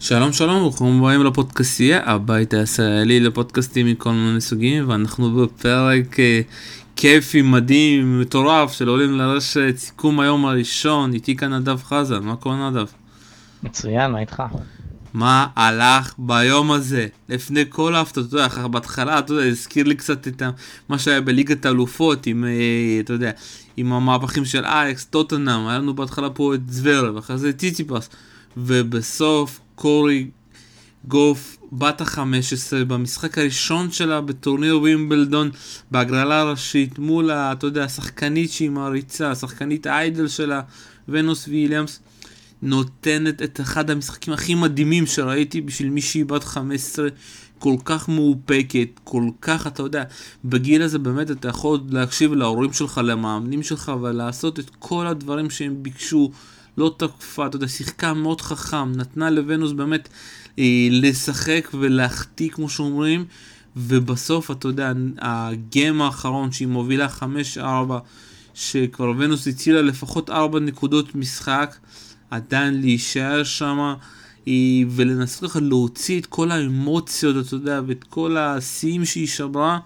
שלום שלום, ברוכים הבאים לפודקאסטייה, הבית הישראלי לפודקאסטים מכל מיני סוגים, ואנחנו בפרק כיפי, מדהים, מטורף של עולים לרשת, סיכום היום הראשון. איתי כאן נדב חזן. מה קורה נדב? מצוין, מה איתך? מה הלך ביום הזה? לפני כל ההפתעות, אתה יודע, בהתחלה, אתה יודע, הזכיר לי קצת את מה שהיה בליגת האלופות, עם, אתה יודע, עם המהפכים של אלכס, טוטנהאם, היה לנו בהתחלה פה את זוורב, אחרי זה ציציפס, ובסוף קורי גוף, בת ה-15, במשחק הראשון שלה בטורניר ווימבלדון, בהגרלה ראשית, מול, אתה יודע, השחקנית שהיא מעריצה, השחקנית האיידל שלה, ונוס ויליאמס, נותנת את אחד המשחקים הכי מדהימים שראיתי בשביל מישהי בת 15, כל כך מאופקת, כל כך, אתה יודע, בגיל הזה באמת אתה יכול להקשיב להורים שלך, למאמנים שלך, ולעשות את כל הדברים שהם ביקשו, לא תקפה, אתה יודע, שיחקה מאוד חכם, נתנה לוונוס באמת לשחק ולהחטיא כמו שאומרים, ובסוף אתה יודע, הגיים האחרון שהיא מובילה 5-4, שכבר ונוס הצילה לפחות 4 נקודות משחק, עדיין להישאר שם ולנסות לך להוציא את כל האמוציות, אתה יודע, ואת כל השיאים שהיא שברה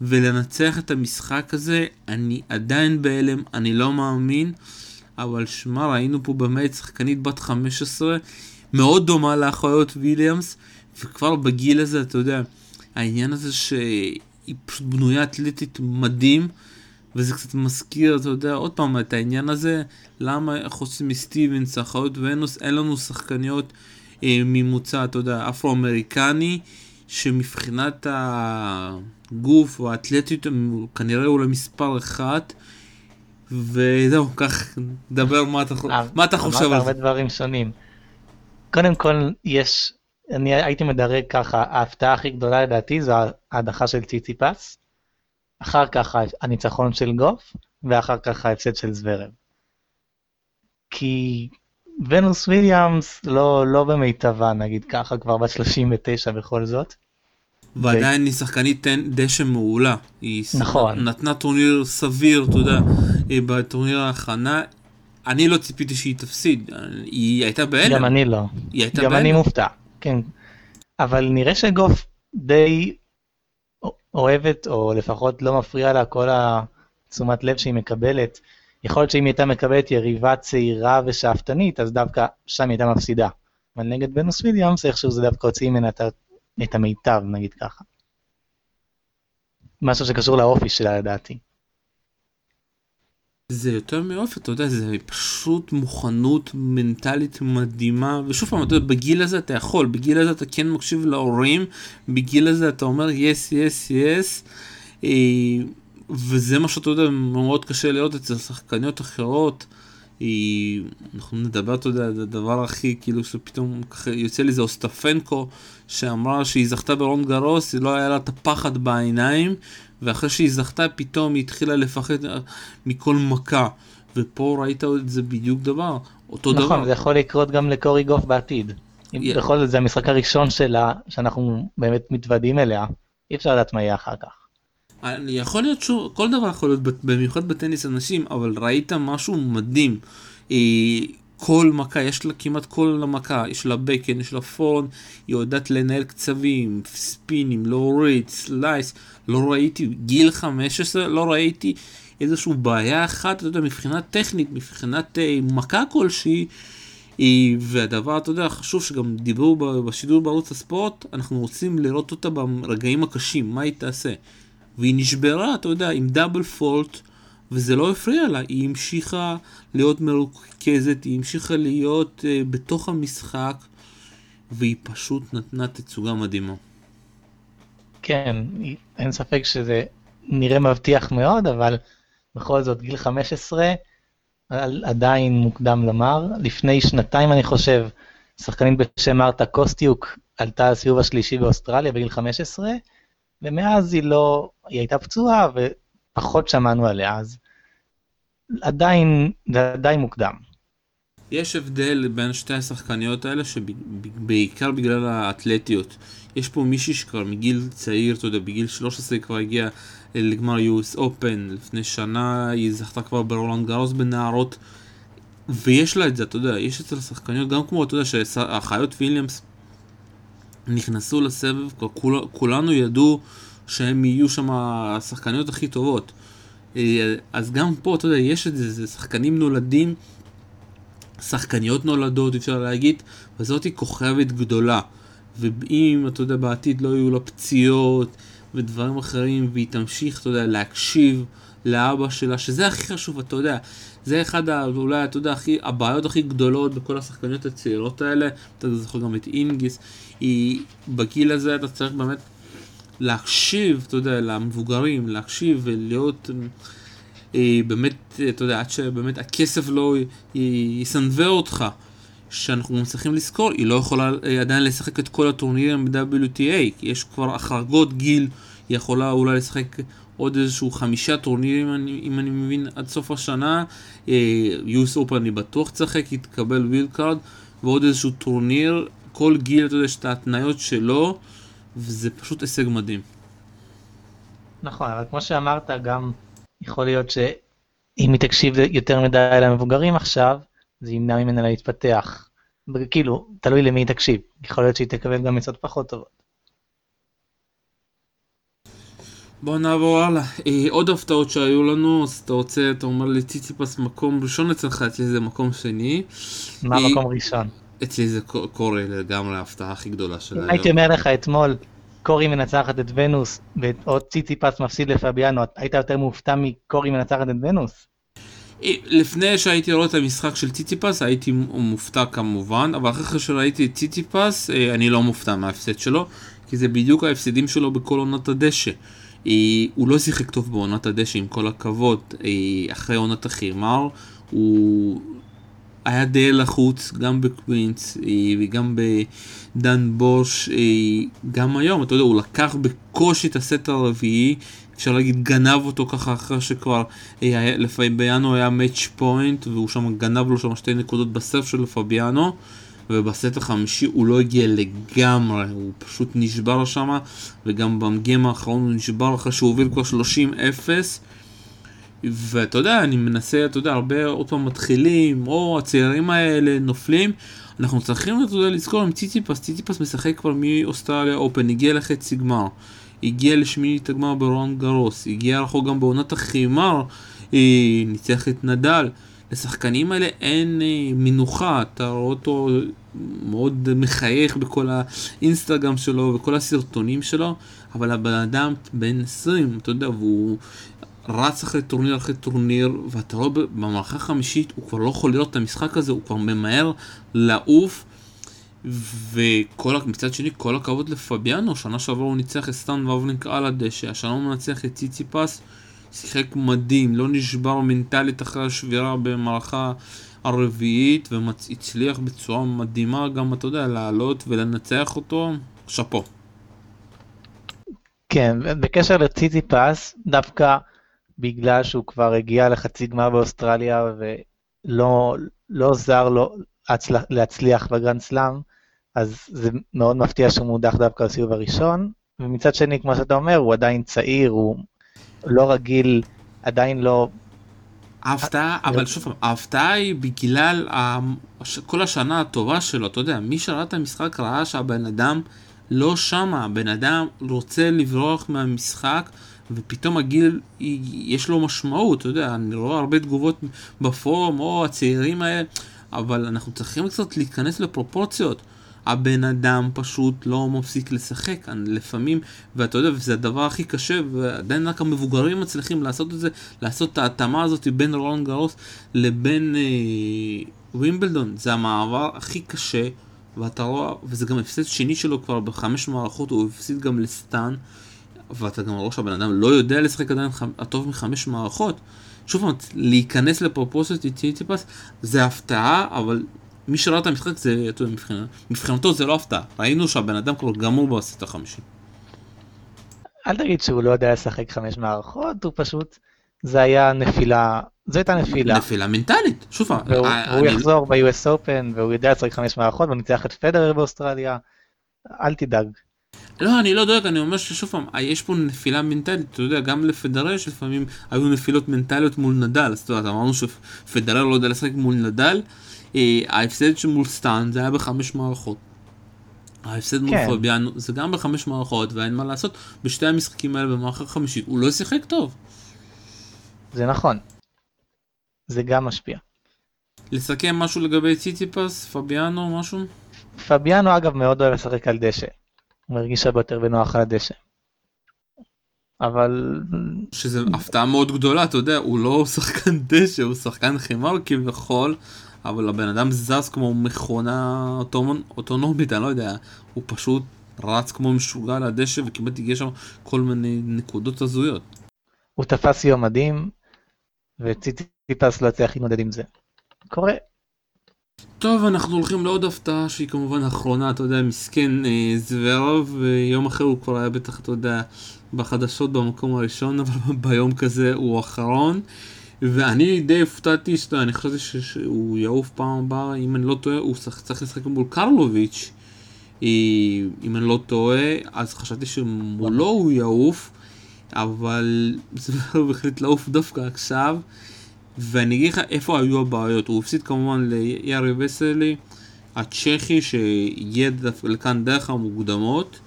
ולנצח את המשחק הזה. אני עדיין בהלם, אני לא מאמין, אבל שמה, ראינו פה באמת שחקנית בת 15 מאוד דומה לאחיות ויליאמס, וכבר בגיל הזה, אתה יודע, העניין הזה שהיא פשוט בנויה אתלטית מדהים, וזה קצת מזכיר, אתה יודע, עוד פעם את העניין הזה, למה חוץ מסטיבנס, אחיות ונוס, אין לנו שחקניות ממוצא, אתה יודע, אפרו-אמריקני, שמבחינת הגוף או האתלטיות, כנראה אולי מספר 1, וזהו, כך, דבר מה אתה חושב על זה. אמרת הרבה דברים שונים. קודם כל, אני הייתי מדרג ככה, ההפתעה הכי גדולה לדעתי, זו ההדחה של ציציפס, אחר כך הניצחון של גוף, ואחר כך ההפסד של זוורב. כי ונוס ויליאמס לא במיטבה, נגיד ככה, כבר בת 39 בכל זאת. ועדיין היא שחקנית דשא מעולה. נכון. נתנה טורניר סביר, אתה יודע, בטורניר ההכנה. אני לא ציפיתי שהיא תפסיד, היא הייתה בהלם. גם אני לא. גם אני מופתע, כן. אבל נראה שגוף די אוהבת, או לפחות לא מפריע לה כל התשומת לב שהיא מקבלת. יכול להיות שאם היא הייתה מקבלת יריבה צעירה ושאפתנית, אז דווקא שם היא הייתה מפסידה. אבל נגד ונוס ויליאמס, איכשהו זה דווקא הוציא ממנה את המיטב, נגיד ככה. משהו שקשור לאופי שלה, לדעתי. זה יותר מאופי, אתה יודע, זה פשוט מוכנות מנטלית מדהימה, ושוב פעם, אתה יודע, בגיל הזה אתה יכול, בגיל הזה אתה כן מקשיב להורים, בגיל הזה אתה אומר yes, yes, yes, וזה מה שאתה יודע, מאוד קשה להיות אצל שחקניות אחרות. אנחנו נדבר, אתה יודע, הדבר הכי, כאילו שפתאום יוצא לי זה אוסטפנקו, שאמרה שהיא זכתה ברון גרוס, היא לא היה לה את הפחד בעיניים, ואחרי שהיא זכתה פתאום היא התחילה לפחד מכל מכה, ופה ראית את זה בדיוק דבר, אותו נכון, דבר. נכון, זה יכול לקרות גם לקורי גוף בעתיד. בכל זאת זה המשחק הראשון שלה, שאנחנו באמת מתוודעים אליה, אי אפשר לדעת מה יהיה אחר כך. יכול להיות שוב, כל דבר יכול להיות, במיוחד בטניס אנשים, אבל ראית משהו מדהים. כל מכה, יש לה כמעט כל המכה, יש לה בקן, יש לה פורן, היא יודעת לנהל קצבים, ספינים, להוריד, סלייס, לא ראיתי, גיל 15, לא ראיתי איזושהי בעיה אחת, אתה יודע, מבחינת טכנית, מבחינת מכה כלשהי, והדבר, אתה יודע, חשוב שגם דיברו בשידור בערוץ הספורט, אנחנו רוצים לראות אותה ברגעים הקשים, מה היא תעשה? והיא נשברה, אתה יודע, עם דאבל פולט, וזה לא הפריע לה, היא המשיכה להיות מרוכזת, היא המשיכה להיות בתוך המשחק, והיא פשוט נתנה תצוגה מדהימה. כן, אין ספק שזה נראה מבטיח מאוד, אבל בכל זאת גיל 15 עדיין מוקדם לומר. לפני שנתיים אני חושב, שחקנית בשם מרתה קוסטיוק עלתה לסיבוב השלישי באוסטרליה בגיל 15, ומאז היא הייתה פצועה ופחות שמענו עליה, אז עדיין מוקדם. יש הבדל בין שתי השחקניות האלה שבעיקר בגלל האתלטיות. יש פה מישהי שכבר מגיל צעיר, אתה יודע, בגיל 13 כבר הגיעה לגמר US Open, לפני שנה היא זכתה כבר ברולנד גרוס בנערות, ויש לה את זה, אתה יודע, יש אצל השחקניות, גם כמו, אתה יודע, שהאחיות ויליאמס, נכנסו לסבב, כולנו ידעו שהם יהיו שם השחקניות הכי טובות. אז גם פה, אתה יודע, יש את זה, זה שחקנים נולדים, שחקניות נולדות, אפשר להגיד, וזאת היא כוכבת גדולה. ואם, אתה יודע, בעתיד לא יהיו לה פציעות ודברים אחרים, והיא תמשיך, אתה יודע, להקשיב לאבא שלה, שזה הכי חשוב, אתה יודע, זה אחד, אולי, אתה יודע, הבעיות הכי גדולות בכל השחקניות הצעירות האלה. אתה זוכר גם את אינגיס, היא, בגיל הזה אתה צריך באמת להקשיב, אתה יודע, למבוגרים, להקשיב ולהיות, באמת, אתה יודע, עד שבאמת הכסף לא יסנווה אותך, שאנחנו מצליחים לזכור, היא לא יכולה עדיין לשחק את כל הטורנירים ב-WTA, כי יש כבר החרגות גיל, היא יכולה אולי לשחק עוד איזשהו 5 טורנירים, אם אני מבין, עד סוף השנה. US Open אני בטוח צחק, היא תקבל ווילד קארד, ועוד איזשהו טורניר, כל גיל, אתה יודע, יש את ההתניות שלו, וזה פשוט הישג מדהים. נכון, אבל כמו שאמרת, גם יכול להיות שאם היא תקשיב יותר מדי למבוגרים עכשיו, זה ימנע ממנה להתפתח. כאילו, תלוי למי היא תקשיב. יכול להיות שהיא תקבל גם מצעות פחות טובות. בואו נעבור הלאה. עוד הפתעות שהיו לנו, אז אתה רוצה, אתה אומר לי, ציציפס מקום ראשון אצלך, אצלי זה מקום שני. מה מקום ראשון? אצלי זה קורי, לגמרי ההפתעה הכי גדולה של היום. הייתי אומר לך אתמול, קורי מנצחת את ונוס, ועוד ציציפס מפסיד לפביאנו, היית יותר מופתע מקורי מנצחת את ונוס? לפני שהייתי רואה את המשחק של ציציפס, הייתי מופתע כמובן, אבל אחרי שראיתי את ציציפס, אני לא מופתע מההפסד שלו, כי זה בדיוק ההפסדים שלו בכל עונת הדשא. הוא לא שיחק טוב בעונת הדשא, עם כל הכבוד. אחרי עונת החימר, הוא היה די לחוץ, גם בקווינס, וגם בדן בוש, גם היום, אתה יודע, הוא לקח בקושי את הסט הרביעי, אפשר להגיד, גנב אותו ככה אחרי שכבר, לפביאנו היה מאץ' פוינט, והוא שם גנב לו שם 2 נקודות בסרף של לפביאנו, ובסט החמישי הוא לא הגיע לגמרי, הוא פשוט נשבר שם, וגם במגמה האחרון הוא נשבר אחרי שהוא הוביל כבר 30-0, ואתה יודע, אני מנסה, אתה יודע, הרבה עוד פעם מתחילים, או הצעירים האלה נופלים, אנחנו צריכים, אתה יודע, לזכור עם ציציפס, ציציפס משחק כבר מאוסטרליה אופן, הגיע לחצי גמר, הגיע לשמינית הגמר ברון גרוס, הגיע רחוק גם בעונת החימר, ניצח את נדל, לשחקנים האלה אין מנוחה, אתה רואה אותו מאוד מחייך בכל האינסטגרם שלו, וכל הסרטונים שלו, אבל הבן אדם בן 20, אתה יודע, והוא רץ אחרי טורניר אחרי טורניר, ואתה רואה במערכה חמישית, הוא כבר לא יכול לראות את המשחק הזה, הוא כבר ממהר לעוף, ומצד שני, כל הכבוד לפביאנו, שנה שעברה הוא ניצח את סטן ואבנק על הדשא, השנה הוא מנצח את ציציפס, שיחק מדהים, לא נשבר מנטלית אחרי השבירה במערכה הרביעית, והצליח בצורה מדהימה גם, אתה יודע, לעלות ולנצח אותו, שפו. כן, בקשר לציציפס, דווקא בגלל שהוא כבר הגיע לחצי גמר באוסטרליה, ולא עוזר לו להצליח בגרנד סלאם, אז זה מאוד מפתיע שהוא מודח דווקא לסיבוב הראשון, ומצד שני, כמו שאתה אומר, הוא עדיין צעיר, הוא לא רגיל, עדיין לא ההפתעה, אבל שוב, ההפתעה היא בגלל כל השנה הטובה שלו, אתה יודע, מי שראה את המשחק ראה שהבן אדם לא שמה, הבן אדם רוצה לברוח מהמשחק, ופתאום הגיל יש לו משמעות, אתה יודע, אני רואה הרבה תגובות בפורום, או הצעירים האלה, אבל אנחנו צריכים קצת להיכנס לפרופורציות, הבן אדם פשוט לא מפסיק לשחק, לפעמים, ואתה יודע, וזה הדבר הכי קשה, ועדיין רק המבוגרים מצליחים לעשות את זה, לעשות את ההתאמה הזאת בין רולאן גארוס לבין ווימבלדון, זה המעבר הכי קשה, ואתה רואה, וזה גם הפסד שני שלו כבר ב5 מערכות, הוא הפסיד גם לסטן, ואתה גם רואה שהבן אדם לא יודע לשחק עדיין הטוב מ5 מערכות, שוב, להיכנס לפרופורציות ציציפס, זה הפתעה, אבל מי שראה את המשחק, זה, אתה יודע, מבחינתו זה לא הפתעה. ראינו שהבן אדם כבר גמור בסט החמישי. אל תגיד שהוא לא יודע לשחק 5 מערכות, הוא פשוט, זה היה נפילה, זו הייתה נפילה. נפילה מנטלית, שוב. והוא יחזור ב-US Open, והוא יודע לשחק 5 מערכות, והוא ניצח את פדרר באוסטרליה, אל תדאג. לא, אני לא דואג, אני אומר ששוב פעם, יש פה נפילה מנטלית, אתה יודע, גם לפדרר שלפעמים היו נפילות מנטליות מול נדל, אז אתה יודע, אמרנו שפדרר לא יודע לשחק מול נדל, ההפסד שמול סטן זה היה ב5 מערכות, ההפסד מול פביאן זה גם בחמש מערכות, ואין מה לעשות, בשתי המשחקים האלה במערכה חמישית, הוא לא שיחק טוב. זה נכון. זה גם משפיע. לסכם משהו לגבי ציציפס, פביאנו, משהו? פביאנו אגב מאוד אוהב לשחק על דשא. הוא מרגיש יותר בנוח על הדשא. אבל... שזה הפתעה מאוד גדולה, אתה יודע, הוא לא שחקן דשא, הוא שחקן חימר כביכול, אבל הבן אדם זז כמו מכונה אוטונומית, אני לא יודע, הוא פשוט רץ כמו משוגע על הדשא, וכמעט הגיע שם כל מיני נקודות הזויות. הוא תפס יום מדהים, וציציפס לא הצליח להתמודד עם זה. קורה. טוב, אנחנו הולכים לעוד הפתעה, שהיא כמובן האחרונה, אתה יודע, מסכן זוורב, ויום אחר הוא כבר היה בטח, אתה יודע, בחדשות במקום הראשון, אבל ביום כזה הוא האחרון. ואני די הפתעתי, אני חשבתי שהוא יעוף פעם הבאה, אם אני לא טועה, הוא צריך לשחק מול קרלוביץ', אם אני לא טועה, אז חשבתי שמולו הוא יעוף, אבל זוורב החליט לעוף דווקא עכשיו, ואני אגיד לך איפה היו הבעיות. הוא הפסיד כמובן ליארי וסלי, הצ'כי שיהיה לכאן דרך המוקדמות,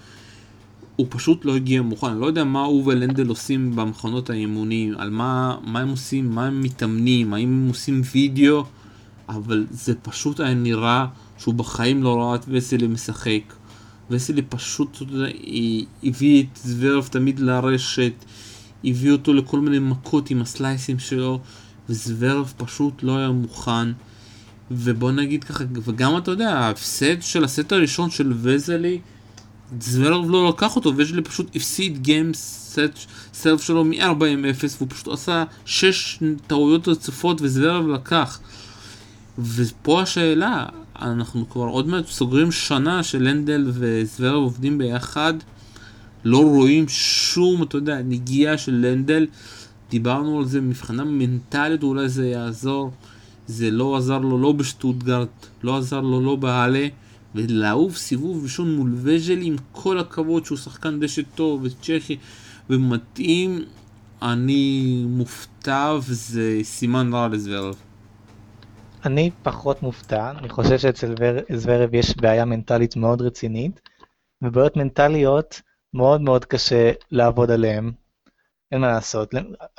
הוא פשוט לא הגיע מוכן. אני לא יודע מה הוא ולנדל עושים במכונות האימונים, על מה הם עושים, מה הם מתאמנים, האם הם עושים וידאו, אבל זה פשוט היה נראה שהוא בחיים לא ראה את וסלי משחק. וסלי פשוט הביא את זוורב תמיד לרשת, הביא אותו לכל מיני מכות עם הסלייסים שלו, וזוורב פשוט לא היה מוכן. ובוא נגיד ככה, וגם אתה יודע, ההפסד של הסט הראשון של וזלי, זוורב לא לקח אותו, וזלי פשוט הפסיד גיים סרב שלו מ-40-0, והוא פשוט עשה 6 טעויות רצופות וזוורב לקח. ופה השאלה, אנחנו כבר עוד מעט סוגרים שנה שלנדל וזוורב עובדים ביחד, לא רואים שום, אתה יודע, נגיעה של לנדל. דיברנו על זה, מבחנה מנטלית אולי זה יעזור, זה לא עזר לו לא בשטוטגרט, לא עזר לו לא בהלה, ולעוף סיבוב ראשון מול וזלי, עם כל הכבוד שהוא שחקן דשא טוב וצ'כי ומתאים, אני מופתע, וזה סימן רע לזוורב. אני פחות מופתע, אני חושב שאצל זוורב יש בעיה מנטלית מאוד רצינית, ובעיות מנטליות מאוד מאוד קשה לעבוד עליהן. אין מה לעשות,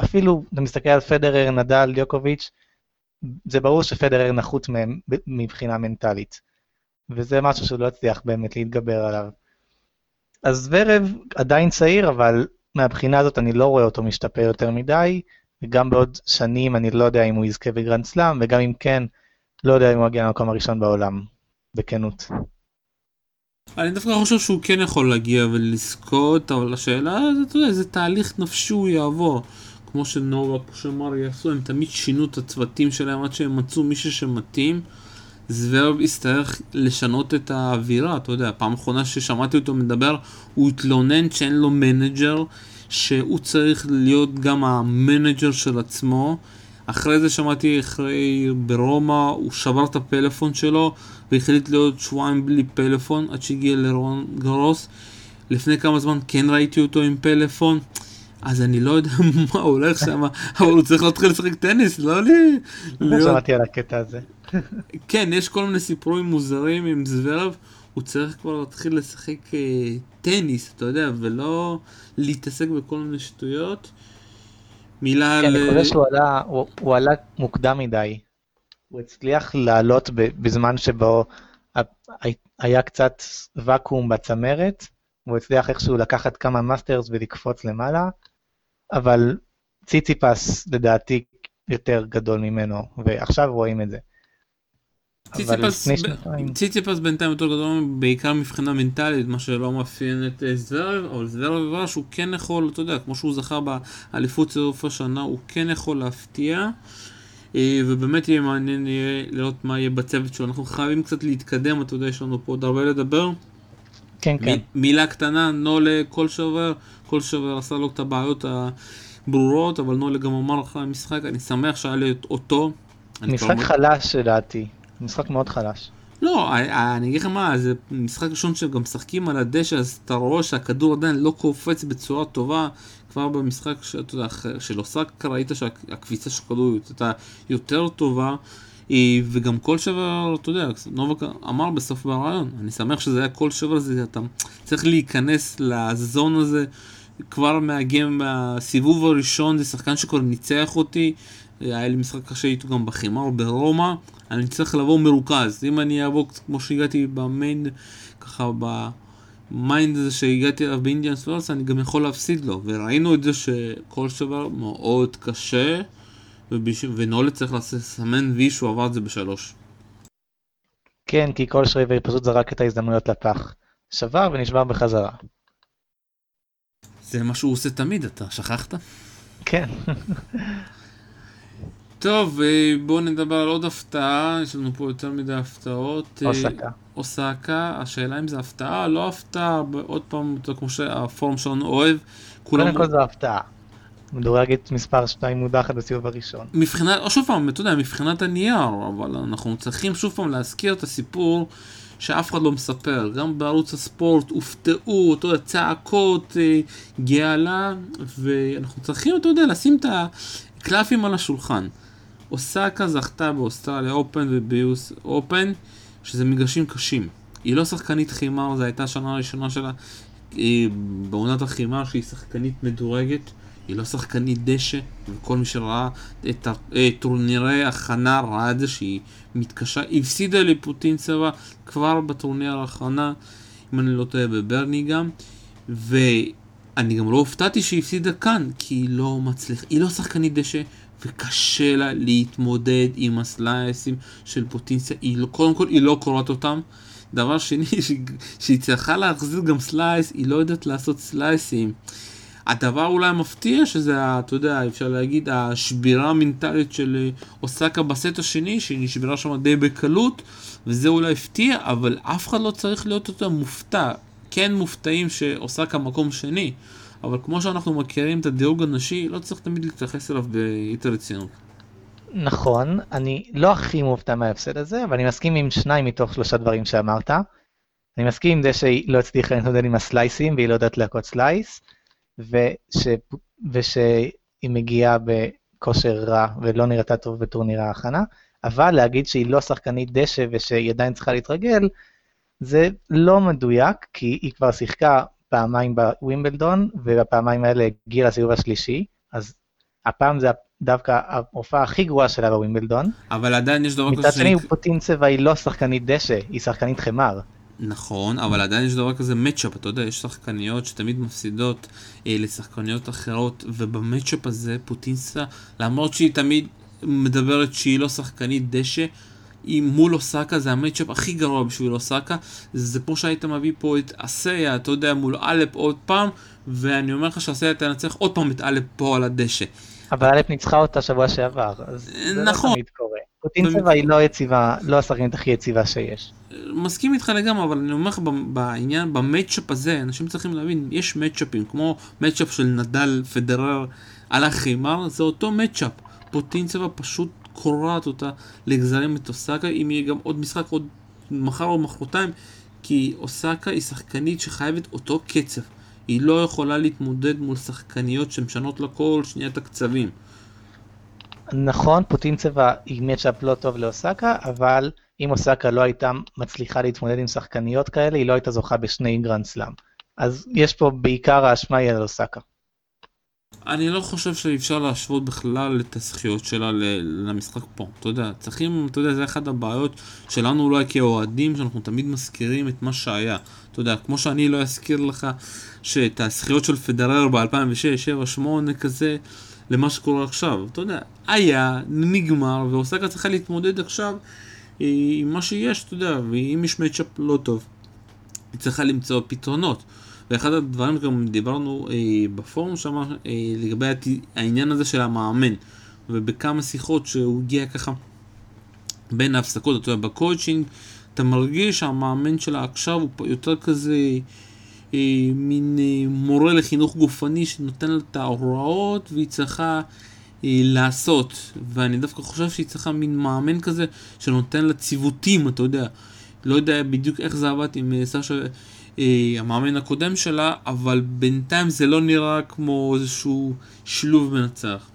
אפילו אתה מסתכל על פדרר, נדל, יוקוביץ', זה ברור שפדרר נחות מהם מבחינה מנטלית, וזה משהו שהוא לא הצליח באמת להתגבר עליו. אז זוורב עדיין צעיר, אבל מהבחינה הזאת אני לא רואה אותו משתפר יותר מדי, וגם בעוד שנים אני לא יודע אם הוא יזכה בגרנד סלאם, וגם אם כן, לא יודע אם הוא יגיע למקום הראשון בעולם, בכנות. אני דווקא חושב שהוא כן יכול להגיע ולזכות, אבל השאלה, אתה יודע, זה תהליך נפשי הוא יעבור. כמו שנובק, כמו שמרי יעשו, הם תמיד שינו את הצוותים שלהם עד שהם מצאו מישהו שמתאים. זוורב יצטרך לשנות את האווירה, אתה יודע, הפעם האחרונה ששמעתי אותו מדבר, הוא התלונן שאין לו מנג'ר, שהוא צריך להיות גם המנג'ר של עצמו. אחרי זה שמעתי, אחרי ברומא, הוא שבר את הפלאפון שלו, והחליט להיות שבועיים בלי פלאפון, עד שהגיע לרון גרוס. לפני כמה זמן כן ראיתי אותו עם פלאפון, אז אני לא יודע מה הולך שם, אבל הוא צריך להתחיל לשחק טניס, לא לי... לא שמעתי על הקטע הזה. כן, יש כל מיני סיפורים מוזרים עם זוורב, הוא צריך כבר להתחיל לשחק טניס, אתה יודע, ולא להתעסק בכל מיני שטויות. מילה על... אני חושב שהוא עלה מוקדם מדי. הוא הצליח לעלות בזמן שבו היה קצת וקום בצמרת, הוא הצליח איכשהו לקחת כמה מאסטרס ולקפוץ למעלה, אבל ציציפס לדעתי יותר גדול ממנו, ועכשיו רואים את זה. ציציפס בינתיים יותר גדול, בעיקר מבחינה מנטלית, מה שלא מאפיין את זוורב, אבל זוורב דבר שהוא כן יכול, אתה יודע, כמו שהוא זכה באליפות סוף השנה, הוא כן יכול להפתיע, ובאמת יהיה מעניין לראות מה יהיה בצוות שלו. אנחנו חייבים קצת להתקדם, אתה יודע, יש לנו פה עוד הרבה לדבר. כן, כן. מילה קטנה, נולה, כל שבר עשה לו את הבעיות הברורות, אבל נולה גם אמר אחרי המשחק, אני שמח שהיה לי אותו. משחק חלש לדעתי. משחק מאוד חלש. לא, אני אגיד לך מה, זה משחק ראשון שגם משחקים על הדשא, אז אתה רואה שהכדור עדיין לא קופץ בצורה טובה. כבר במשחק שלא סק ראית שהקפיצה של הכדור הייתה יותר טובה, וגם כל שבר, אתה יודע, נובק אמר בסוף ברעיון, אני שמח שזה היה כל שבר הזה, אתה צריך להיכנס לזון הזה, כבר מהגיים, מהסיבוב הראשון, זה שחקן שכבר ניצח אותי, היה לי משחק קשה איתו גם בחימר, ברומא, אני צריך לבוא מרוכז, אם אני אעבור כמו שהגעתי במיינד, ככה במיינד הזה שהגעתי אליו באינדיאן סוורס, אני גם יכול להפסיד לו, וראינו את זה שכל שבר מאוד קשה, ונולד צריך לסמן וישהו עבר את זה ב3. כן, כי כל שבר פשוט זרק את ההזדמנויות לפח, שבר ונשבר בחזרה. זה מה שהוא עושה תמיד, אתה שכחת? כן. טוב, בואו נדבר על עוד הפתעה, יש לנו פה יותר מדי הפתעות. אוסקה. אוסקה, השאלה אם זה הפתעה, לא הפתעה, עוד פעם, כמו שהפורום שלנו אוהב. קודם כל זה הפתעה. מדורגת מספר 2 מודחת בסיבוב הראשון. מבחינת, שוב פעם, אתה יודע, מבחינת הנייר, אבל אנחנו צריכים שוב פעם להזכיר את הסיפור שאף אחד לא מספר, גם בערוץ הספורט הופתעו, אתה יודע, צעקות, גאלה, ואנחנו צריכים, אתה יודע, לשים את הקלפים על השולחן. אוסקה זכתה באוסטרליה אופן וביוס אופן, שזה מגרשים קשים. היא לא שחקנית חימר, זו הייתה השנה הראשונה שלה בעונת החימר, שהיא שחקנית מדורגת, היא לא שחקנית דשא, וכל מי שראה את טורנירי הכנה ראה את זה שהיא מתקשה, היא הפסידה לפוטינסבה כבר בטורניר ההכנה, אם אני לא טועה בברני גם, ואני גם לא הופתעתי שהיא הפסידה כאן, כי היא לא מצליחה, היא לא שחקנית דשא, וקשה לה להתמודד עם הסלייסים של פוטינסה, קודם כל היא לא קוראת אותם, דבר שני שהיא צריכה להחזיר גם סלייס, היא לא יודעת לעשות סלייסים, הדבר אולי מפתיע שזה, אתה יודע, אפשר להגיד, השבירה המנטלית של אוסקה בסט השני, שהיא נשבירה שם די בקלות, וזה אולי הפתיע, אבל אף אחד לא צריך להיות אותו מופתע. כן מופתעים שאוסקה מקום שני, אבל כמו שאנחנו מכירים את הדירוג הנשי, לא צריך תמיד להתייחס אליו ביתר רצינות. נכון, אני לא הכי מופתע מההפסד הזה, אבל אני מסכים עם 2 מתוך 3 דברים שאמרת. אני מסכים עם זה שהיא לא הצליחה להתמודד עם הסלייסים, והיא לא יודעת להכות סלייס, ושהיא מגיעה בכושר רע ולא נראתה טוב בטורניר ההכנה, אבל להגיד שהיא לא שחקנית דשא ושהיא עדיין צריכה להתרגל, זה לא מדויק, כי היא כבר שיחקה פעמיים בווימבלדון, ובפעמיים האלה הגיעה לסיבוב השלישי, אז הפעם זה דווקא ההופעה הכי גרועה שלה בווימבלדון. אבל עדיין יש דבר כזה... מצד שני פוטינסבה היא לא שחקנית דשא, היא שחקנית חמר. נכון, אבל עדיין יש דבר כזה מצ'אפ, אתה יודע, יש שחקניות שתמיד מפסידות לשחקניות אחרות, ובמצ'אפ הזה פוטינסה, למרות שהיא תמיד מדברת שהיא לא שחקנית דשא, היא מול אוסקה, זה המצ'אפ הכי גרוע בשביל אוסקה, זה כמו שהיית מביא פה את אסיה, אתה יודע, מול אלף עוד פעם, ואני אומר לך שאסיה תנצח עוד פעם את אלף פה על הדשא. אבל אלף ניצחה אותה שבוע שעבר, אז נכון. זה לא תמיד קורה. פוטינסבה היא לא יציבה, לא השחקנית הכי יציבה שיש. מסכים איתך לגמרי, אבל אני אומר לך בעניין, במצ'אפ הזה, אנשים צריכים להבין, יש מצ'אפים, כמו מצ'אפ של נדל, פדרר, על החימר, זה אותו מצ'אפ. פוטינסבה פשוט קורעת אותה לגזרים את אוסקה, אם יהיה גם עוד משחק עוד מחר או מחרתיים, כי אוסקה היא שחקנית שחייבת אותו קצב. היא לא יכולה להתמודד מול שחקניות שמשנות לכל שניית הקצבים. נכון, פוטינסבה היא מצ'אפ לא טוב לאוסקה, אבל אם אוסקה לא הייתה מצליחה להתמודד עם שחקניות כאלה, היא לא הייתה זוכה בשני גרנד סלאם. אז יש פה בעיקר האשמה על אוסקה. אני לא חושב שאפשר להשוות בכלל את הזכיות שלה למשחק פה. אתה יודע, צריכים, אתה יודע, זה אחד הבעיות שלנו אולי כאוהדים, שאנחנו תמיד מזכירים את מה שהיה. אתה יודע, כמו שאני לא אזכיר לך שאת הזכיות של פדרר ב-2006-2008 כזה, למה שקורה עכשיו. אתה יודע, היה, נגמר, ואוסקה צריכה להתמודד עכשיו עם מה שיש, אתה יודע, ואם יש מצ'אפ לא טוב, היא צריכה למצוא פתרונות. ואחד הדברים גם דיברנו בפורום שם לגבי העניין הזה של המאמן, ובכמה שיחות שהוא הגיע ככה בין ההפסקות, אתה יודע, בקואצ'ינג, אתה מרגיש שהמאמן שלה עכשיו הוא יותר כזה מין מורה לחינוך גופני שנותן לה את ההוראות והיא צריכה לעשות, ואני דווקא חושב שהיא צריכה מין מאמן כזה שנותן לה ציוותים, אתה יודע, לא יודע בדיוק איך זה עבד עם סשה, המאמן הקודם שלה, אבל בינתיים זה לא נראה כמו איזשהו שילוב מנצח.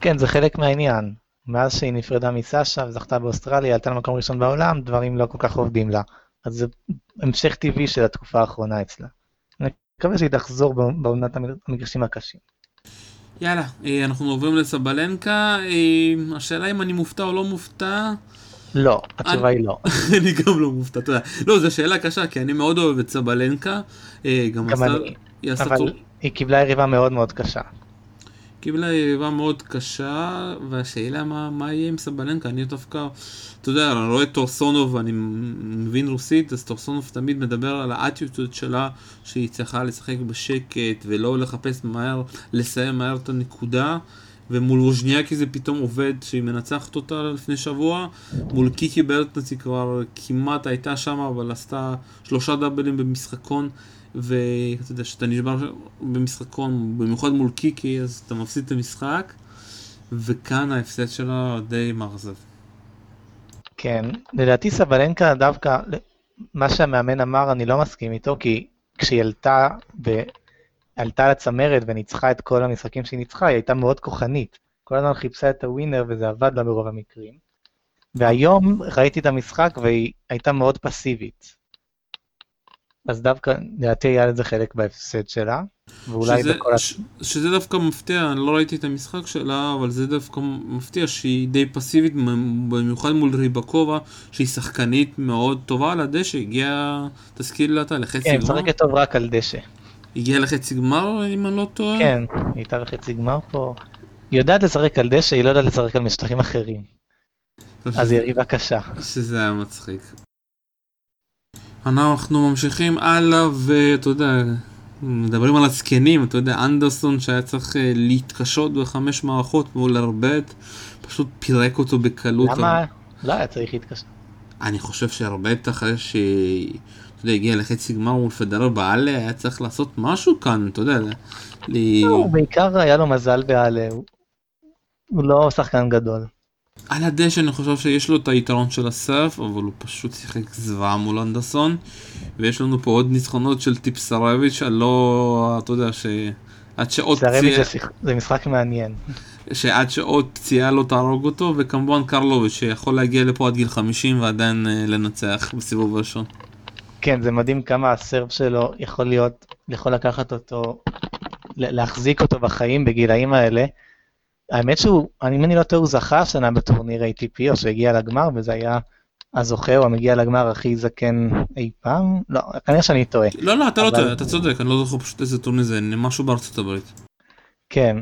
כן, זה חלק מהעניין. מאז שהיא נפרדה מסשה וזכתה באוסטרליה, עלתה למקום ראשון בעולם, דברים לא כל כך עובדים לה. אז זה המשך טבעי של התקופה האחרונה אצלה. אני מקווה שהיא תחזור בעונת המגרשים הקשים. יאללה, אנחנו עוברים לסבלנקה, השאלה אם אני מופתע או לא מופתע? לא, התשובה היא לא. אני גם לא מופתע, אתה יודע. לא, זו שאלה קשה, כי אני מאוד אוהב את סבלנקה. גם אני, אבל היא קיבלה יריבה מאוד מאוד קשה. קיבלה יריבה מאוד קשה, והשאלה מה יהיה עם סבלנקה, אני דווקא, אתה יודע, אני רואה טורסונוב, אני מבין רוסית, אז טורסונוב תמיד מדבר על האטיטוד שלה, שהיא צריכה לשחק בשקט, ולא לחפש מהר, לסיים מהר את הנקודה, ומול רוז'ניאקי זה פתאום עובד, שהיא מנצחת אותה לפני שבוע, מול קיקי ברטנס היא כבר כמעט הייתה שם, אבל עשתה 3 דאבלים במשחקון, ואתה יודע, שאתה נשבר במשחקון, במיוחד מול קיקי, אז אתה מפסיד את המשחק, וכאן ההפסד שלה די מרזב. כן, לדעתי סבלנקה דווקא, מה שהמאמן אמר אני לא מסכים איתו, כי כשהיא עלתה לצמרת וניצחה את כל המשחקים שהיא ניצחה, היא הייתה מאוד כוחנית. כל הזמן חיפשה את הווינר וזה עבד לה ברוב המקרים. והיום ראיתי את המשחק והיא הייתה מאוד פסיבית. אז דווקא דעתי היה לזה חלק בהפסד שלה, ואולי בכל... שזה דווקא מפתיע, אני לא ראיתי את המשחק שלה, אבל זה דווקא מפתיע שהיא די פסיבית, במיוחד מול ריבקובה, שהיא שחקנית מאוד טובה על הדשא, הגיעה, תזכיר לה אתה, לחצי גמר? כן, משחקת טוב רק על דשא. הגיעה לחצי גמר, אם אני לא טועה? כן, היא הייתה לחצי גמר פה. היא יודעת לשחק על דשא, היא לא יודעת לשחק על משטחים אחרים. אז היא ריבה קשה. שזה היה מצחיק. אנחנו ממשיכים הלאה, ואתה יודע, מדברים על הזקנים, אתה יודע, אנדרסון שהיה צריך להתקשות ב5 מערכות מול הרבט, פשוט פירק אותו בקלות. למה? לא היה צריך להתקשות. אני חושב שהרבט אחרי אתה יודע, הגיע לחצי גמר מול פדרר בעלה, היה צריך לעשות משהו כאן, אתה יודע. הוא בעיקר היה לו מזל בעלה, הוא לא שחקן גדול. על הדשא אני חושב שיש לו את היתרון של הסרף, אבל הוא פשוט שיחק זוועה מול אנדרסון, ויש לנו פה עוד ניצחונות של טיפסרביץ' הלא, אתה יודע, שעד שעוד פציעה... זה משחק מעניין. שעד שעוד פציעה לא תהרוג אותו, וכמובן קרלוביץ' שיכול להגיע לפה עד גיל 50 ועדיין לנצח בסיבוב ראשון. כן, זה מדהים כמה הסרף שלו יכול לקחת אותו, להחזיק אותו בחיים בגילאים האלה, האמת שהוא, אם אני לא טועה, הוא זכה השנה בטורניר ATP, או שהגיע לגמר, וזה היה הזוכה, הוא מגיע לגמר הכי זקן אי פעם, לא, כנראה שאני טועה. לא, אתה לא טועה, אתה צודק, אני לא זוכר פשוט איזה טורניר זה, משהו בארצות הברית. כן,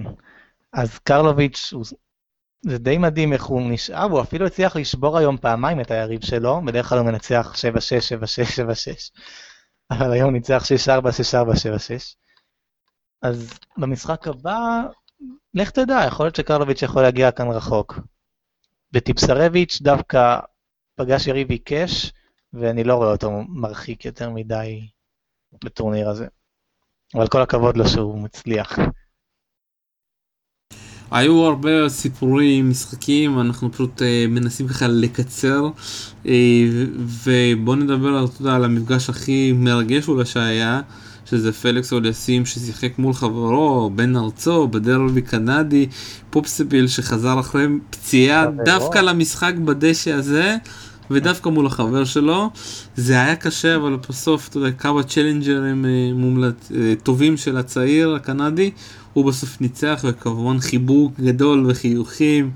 אז קרלוביץ' זה די מדהים איך הוא נשאב, הוא אפילו הצליח לשבור היום פעמיים את היריב שלו, בדרך כלל הוא מנצח 7-6, 7-6, 7-6, אבל היום הוא ניצח 6-4, 6-4, 7-6. אז במשחק הבא... לך תדע, יכול להיות שקרלוביץ' יכול להגיע כאן רחוק. בטיפסרביץ' דווקא פגש יריב עיקש, ואני לא רואה אותו מרחיק יותר מדי בטורניר הזה. אבל כל הכבוד לו שהוא מצליח. היו הרבה סיפורים, משחקים, אנחנו פשוט מנסים ככה לקצר, ובואו נדבר על המפגש הכי מרגש אולי שהיה, שזה פליקס אוליאסים ששיחק מול חברו, בן ארצו, בדרבי קנדי, פופספיל שחזר אחרי פציעה דווקא למשחק בדשא הזה, ודווקא מול החבר שלו. זה היה קשה, אבל בסוף, אתה יודע, כמה צ'לנג'רים טובים של הצעיר הקנדי, הוא בסוף ניצח, וכמובן חיבוק גדול וחיוכים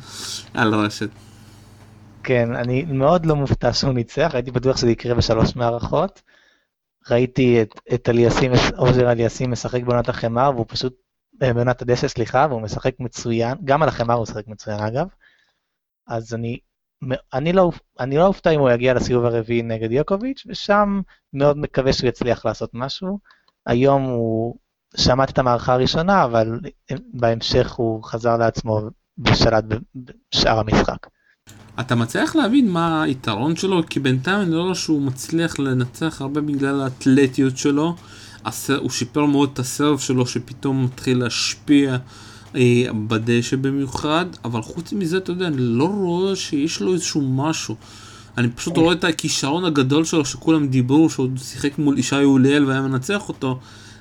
על הרשת. כן, אני מאוד לא מופתע שהוא ניצח, הייתי בטוח שזה יקרה ב3 מערכות, ראיתי את אוז'ר אליאסים משחק בעונת החמר, והוא פשוט, בעונת הדשא, סליחה, והוא משחק מצוין, גם על החמר הוא משחק מצוין אגב, אז אני לא אופתע אם הוא יגיע לסיבוב הרביעי נגד יוקוביץ', ושם מאוד מקווה שהוא יצליח לעשות משהו, היום הוא שמעת את המערכה הראשונה, אבל בהמשך הוא חזר לעצמו בשלט בשאר המשחק. אתה מצליח להבין מה היתרון שלו, כי בינתיים אני לא יודע שהוא מצליח לנצח הרבה בגלל האתלטיות שלו, הוא שיפר מאוד את הסרף שלו שפתאום מתחיל להשפיע בדשא במיוחד, אבל חוץ מזה אתה יודע, אני לא רואה שיש לו איזשהו משהו, אני פשוט רואה את הכישרון הגדול שלו שכולם דיברו, שהוא שיחק מול אישה יוליאל והיה מנצח אותו,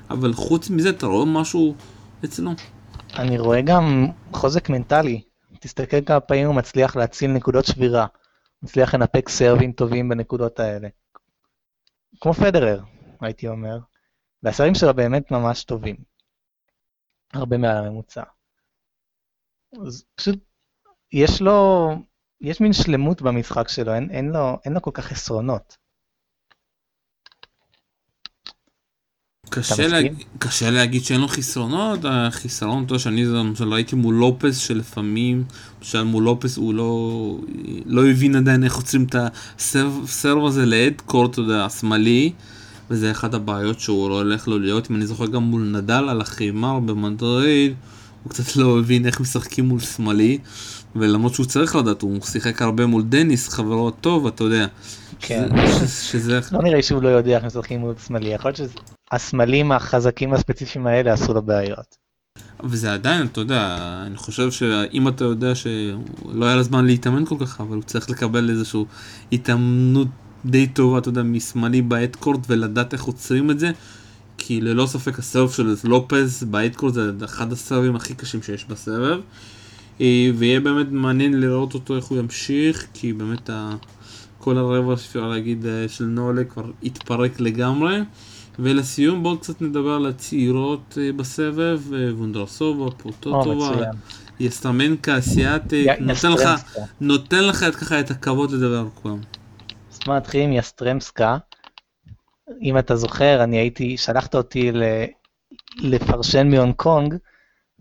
אבל חוץ מזה אתה רואה משהו אצלו. אני רואה גם חוזק מנטלי, תסתכל כמה פעמים הוא מצליח להציל נקודות שבירה, מצליח לנפק סרבים טובים בנקודות האלה. כמו פדרר, הייתי אומר, והסרבים שלו באמת ממש טובים. הרבה מעל הממוצע. אז פשוט יש לו, יש מין שלמות במשחק שלו, אין לו כל כך חסרונות. קשה להגיד שאין לו חיסרונות, החיסרון אותו שאני לא הייתי מול לופס שלפעמים, למשל מול לופס הוא לא הבין עדיין איך עוצרים את הסרב הזה לעד קורט השמאלי, וזה אחת הבעיות שהוא לא הולך לו להיות, אם אני זוכר גם מול נדל על החימר במדריד, הוא קצת לא הבין איך משחקים מול שמאלי, ולמרות שהוא צריך לדעת, הוא שיחק הרבה מול דניס, חברו טוב, אתה יודע. כן, לא נראה שהוא לא יודע איך משחקים מול שמאלי, יכול להיות שזה... השמאלים החזקים הספציפיים האלה עשו לו בעיות. וזה עדיין, אתה יודע, אני חושב שאם אתה יודע שלא היה לה זמן להתאמן כל כך, אבל הוא צריך לקבל איזושהי התאמנות די טובה, אתה יודע, משמאלי באדקורט ולדעת איך עוצרים את זה, כי ללא ספק הסרב של לופס באדקורט זה אחד הסרבים הכי קשים שיש בסרב, ויהיה באמת מעניין לראות אותו איך הוא ימשיך, כי באמת כל הרבע שאפשר להגיד של נולה כבר התפרק לגמרי, ולסיום בואו קצת נדבר על הצעירות בסבב, וונדרסובה, פוטוטובה, יסטמנקה, אסיאטק, נותן לך ככה את הכבוד לדבר על כולם. אז מה נתחיל עם יסטרמסקה, אם אתה זוכר, שלחת אותי לפרשן מהונג קונג,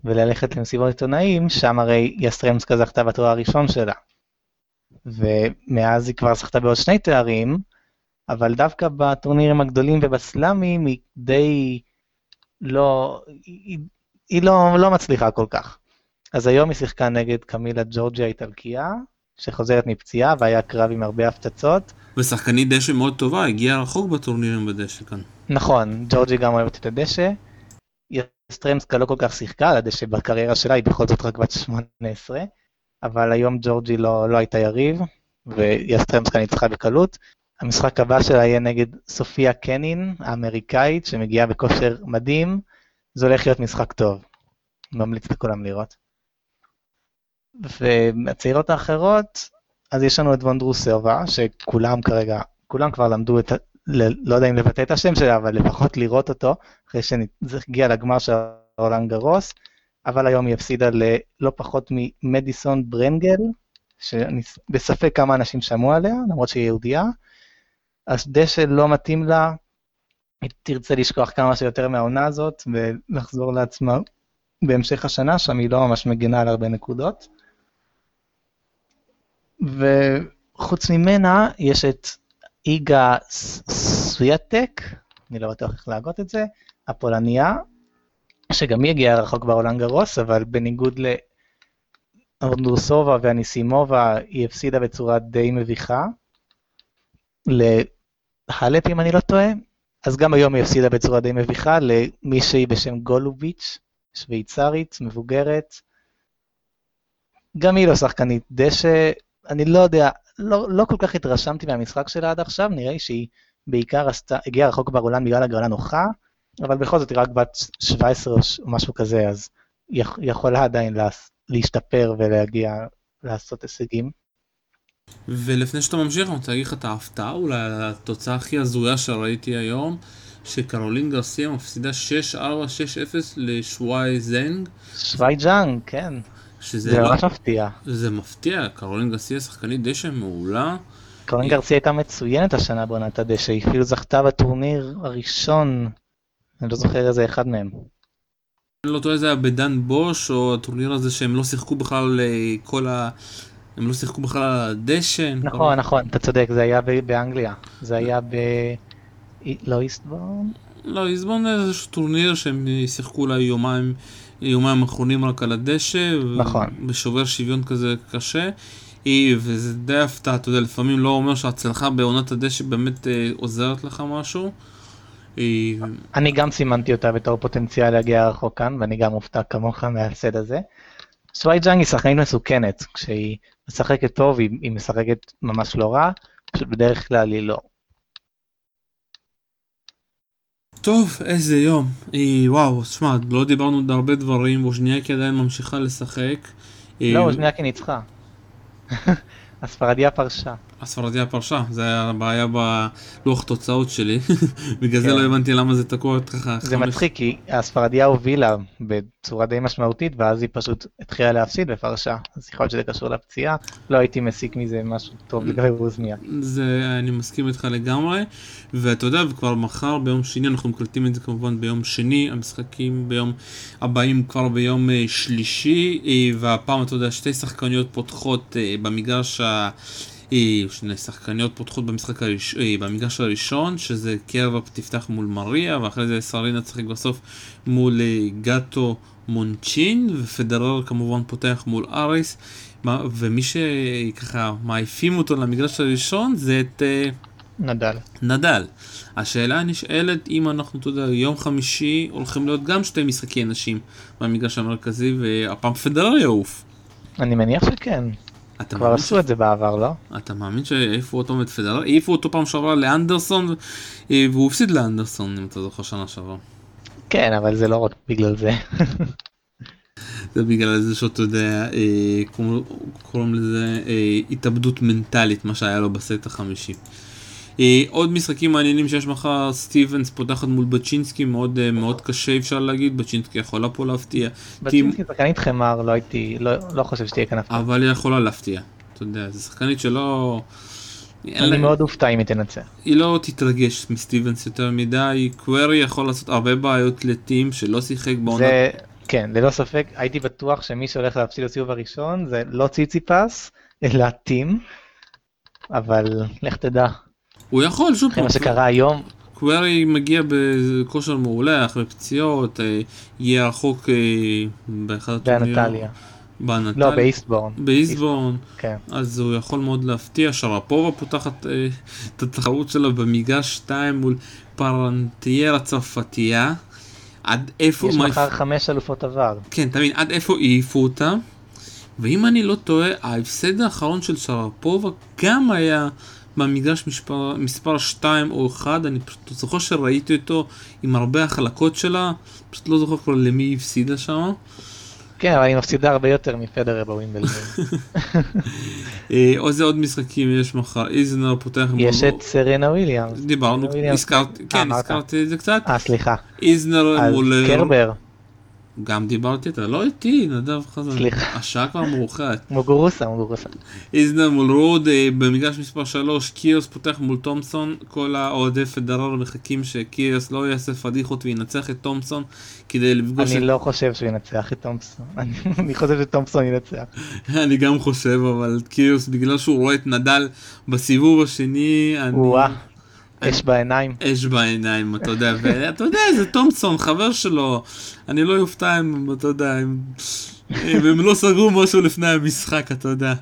וללכת למסיבות עיתונאים, שם הרי יסטרמסקה זכתה בתואר הראשון שלה, ומאז היא כבר זכתה בעוד שני תארים, אבל דווקא בטורנירים הגדולים ובסלאמים היא די לא, היא לא מצליחה כל כך. אז היום היא שיחקה נגד קמילה ג'ורג'יה איטלקיה, שחוזרת מפציעה והיה קרב עם הרבה הפצצות. ושחקנית דשא מאוד טובה, הגיעה רחוק בטורנירים בדשא כאן. נכון, ג'ורג'יה גם אוהבת את הדשא. יסטרמסקה לא כל כך שיחקה על הדשא בקריירה שלה, היא בכל זאת רק בת 18, אבל היום ג'ורג'יה לא הייתה יריב, ויסטרמסקה ניצחה בקלות. המשחק הבא שלה יהיה נגד סופיה קנין, האמריקאית, שמגיעה בכושר מדהים, זה הולך להיות משחק טוב. ממליץ לכולם לראות. והצעירות האחרות, אז יש לנו את וונדרוסובה, שכולם כרגע, כולם כבר למדו את, לא יודע אם לבטא את השם שלה, אבל לפחות לראות אותו, אחרי שהגיע לגמר של רולאן גארוס, אבל היום היא הפסידה ללא פחות ממדיסון ברנגל, שאני בספק כמה אנשים שמעו עליה, למרות שהיא יהודייה, הדשא לא מתאים לה, היא תרצה לשכוח כמה שיותר מהעונה הזאת, ולחזור לעצמה בהמשך השנה, שם היא לא ממש מגנה על הרבה נקודות. וחוץ ממנה, יש את איגה סויאטק, אני לא בטוח איך להגות את זה, הפולניה, שגם היא הגיעה רחוק ברולאן גארוס, אבל בניגוד לאורדוסובה והניסימובה, היא הפסידה בצורה די מביכה. להלפ אם אני לא טועה, אז גם היום היא הפסידה בצורה די מביכה למישהי בשם גולוביץ', שוויצרית, מבוגרת, גם היא לא שחקנית דשא, אני לא יודע, לא כל כך התרשמתי מהמשחק שלה עד עכשיו, נראה שהיא בעיקר הגיעה רחוק ברולאן בגלל הגרלה נוחה, אבל בכל זאת היא רק בת 17 או משהו כזה, אז היא יכולה עדיין להשתפר ולהגיע לעשות הישגים. ולפני שאתה ממשיך, אני רוצה להגיד לך את ההפתעה, אולי התוצאה הכי הזויה שראיתי היום, שקרולין גרסיה מפסידה 6-4-6-0 לשוואי זנג. שוואי ג'אנג, כן. זה ממש מפתיע. זה מפתיע, קרולין גרסיה שחקנית דשא מעולה. קרולין גרסיה הייתה מצוינת השנה בעונת הדשא, היא אפילו זכתה בטורניר הראשון, אני לא זוכר איזה אחד מהם. אני לא טועה, זה היה בדן בוש, או הטורניר הזה שהם לא שיחקו בכלל כל ה... הם לא שיחקו בכלל על הדשא. נכון, אתה צודק, זה היה באנגליה. זה היה לא איסטבורן? לא, איסטבורן זה איזשהו טורניר שהם שיחקו אולי יומיים אחרונים רק על הדשא. נכון. בשובר שוויון כזה קשה. וזה די הפתעה, אתה יודע, לפעמים לא אומר שההצלחה בעונת הדשא באמת עוזרת לך משהו. אני גם סימנתי אותה בתור פוטנציאל להגיע רחוק כאן, ואני גם מופתע כמוך מההפסד הזה. סוואי ג'אנג היא שחקנית מסוכנת, כשהיא משחקת טוב, היא משחקת ממש לא רע, פשוט בדרך כלל היא לא. טוב, איזה יום. וואו, שמע, לא דיברנו עוד הרבה דברים, בושניאקי עדיין ממשיכה לשחק, לא, אוזניאקי ניצחה. הספרדיה פרשה. הספרדיה פרשה, זה היה הבעיה בלוח תוצאות שלי, בגלל זה לא הבנתי למה זה תקוע ככה. זה מצחיק, כי הספרדיה הובילה בצורה די משמעותית, ואז היא פשוט התחילה להפסיד בפרשה, אז יכול להיות שזה קשור לפציעה, לא הייתי מסיק מזה משהו טוב לגבי אוזניאק. זה, אני מסכים איתך לגמרי, ואתה יודע, וכבר מחר ביום שני, אנחנו מקלטים את זה כמובן ביום שני, המשחקים ביום הבאים כבר ביום שלישי, והפעם אתה יודע, שתי שחקניות פותחות במגרש שני שחקניות פותחות במגרש הראשון, שזה קרבה תפתח מול מריה, ואחרי זה סרינה תשחק בסוף מול גאטו מונצ'ין, ופדרר כמובן פותח מול אריס, ומי שככה מעיפים אותו למגרש הראשון זה את נדל. נדל. השאלה נשאלת אם אנחנו, אתה יודע, יום חמישי הולכים להיות גם שתי משחקי נשים במגרש המרכזי, והפעם פדרר יעוף. אני מניח שכן. כבר עשו את זה בעבר, לא? אתה מאמין שאיפה אותו מתפדר? איפה אותו פעם שעברה לאנדרסון, והוא הפסיד לאנדרסון, אם אתה זוכר שנה שעברה. כן, אבל זה לא רק בגלל זה. זה בגלל זה שאתה יודע, קוראים לזה התאבדות מנטלית, מה שהיה לו בסט החמישי. עוד משחקים מעניינים שיש מחר, סטיבנס פותחת מול בצ'ינסקי, מאוד מאוד קשה אפשר להגיד, בצ'ינסקי יכולה פה להפתיע. בצ'ינסקי שחקנית חמר, לא חושב שתהיה כאן הפתעה. אבל היא יכולה להפתיע, אתה יודע, זו שחקנית שלא... אני מאוד אופתע אם היא תנצח. היא לא תתרגש מסטיבנס יותר מדי, קווירי יכול לעשות הרבה בעיות לטים שלא שיחק בעונה. כן, ללא ספק, הייתי בטוח שמי שהולך להפסיד לסיבוב הראשון זה לא ציציפס, אלא טים, אבל לך תדע. הוא יכול, שוב פעם. מה שקרה היום. קווירי מגיע בכושר מעולה, אחרי פציעות, יהיה רחוק באחד הטורניר. באנטליה. לא, באיסטבורן. באיסטבורן. כן. אז הוא יכול מאוד להפתיע, שרפובה פותחת את התחרות שלה במגרש 2 מול פרנטייר הצרפתייה. עד איפה... יש מחר 5 אלופות עבר. כן, תמיד, עד איפה העיפו אותה. ואם אני לא טועה, ההפסד האחרון של שרפובה גם היה... במגרש מספר 2 או 1, אני פשוט זוכר שראיתי אותו עם הרבה החלקות שלה, פשוט לא זוכר כבר למי היא הפסידה שם. כן, אבל היא מפסידה הרבה יותר מפדרר בווימבלדון. או זה עוד משחקים, יש מחר, איזנר פותח... יש את סרינה וויליאמס. דיברנו, הזכרתי את זה קצת. סליחה. איזנר מול... קרבר. גם דיברתי איתה, לא איתי, נדב חזן. סליחה. השעה כבר מרוחת. מוגורוסה. איזנר מול רוד, במגרש מספר 3, קיוס פותח מול תומסון, כל האוהדי פדרר מחכים שקיוס לא יעשה פדיחות וינצח את תומסון כדי לפגוש... אני לא חושב שהוא ינצח את תומסון, אני חושב שתומסון ינצח. אני גם חושב, אבל קיוס, בגלל שהוא רואה את נדל בסיבוב השני, אני... אש בעיניים. אש בעיניים, אתה יודע, ואתה יודע, זה תומסון, חבר שלו, אני לא יופתע אם, אתה יודע, הם לא סגרו משהו לפני המשחק, אתה יודע.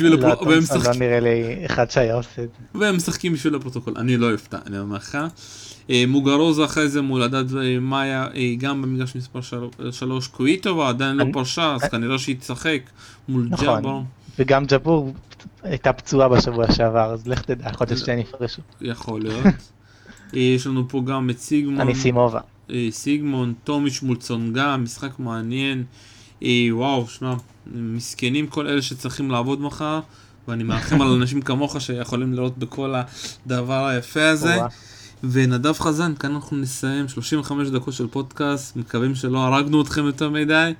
לא, תומסון לא נראה לי אחד שהיה עושה את זה. והם משחקים בשביל הפרוטוקול, אני לא יופתע, אני אומר לך. מוגרוזה אחרי זה מול עדת מאיה, גם במגרש מספר 3, קוויטובה, עדיין לא פרשה, אז כנראה שהיא תשחק מול ג'אבר. וגם ג'בור הייתה פצועה בשבוע שעבר, אז לך תדע, חודש שני נפרשו. יכול להיות. יש לנו פה גם את סיגמון. אני סימובה. סיגמון, תומיש מול צונגה, משחק מעניין. וואו, שמע, מסכנים כל אלה שצריכים לעבוד מחר, ואני מאחל על אנשים כמוך שיכולים לראות בכל הדבר היפה הזה. ונדב חזן, כאן אנחנו נסיים 35 דקות של פודקאסט, מקווים שלא הרגנו אתכם יותר מדי,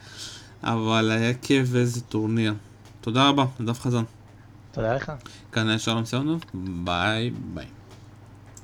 אבל היה כיף ואיזה טורניר. תודה רבה, נדב חזן. תודה לך. כאן היה שלום סיונוב, ביי ביי.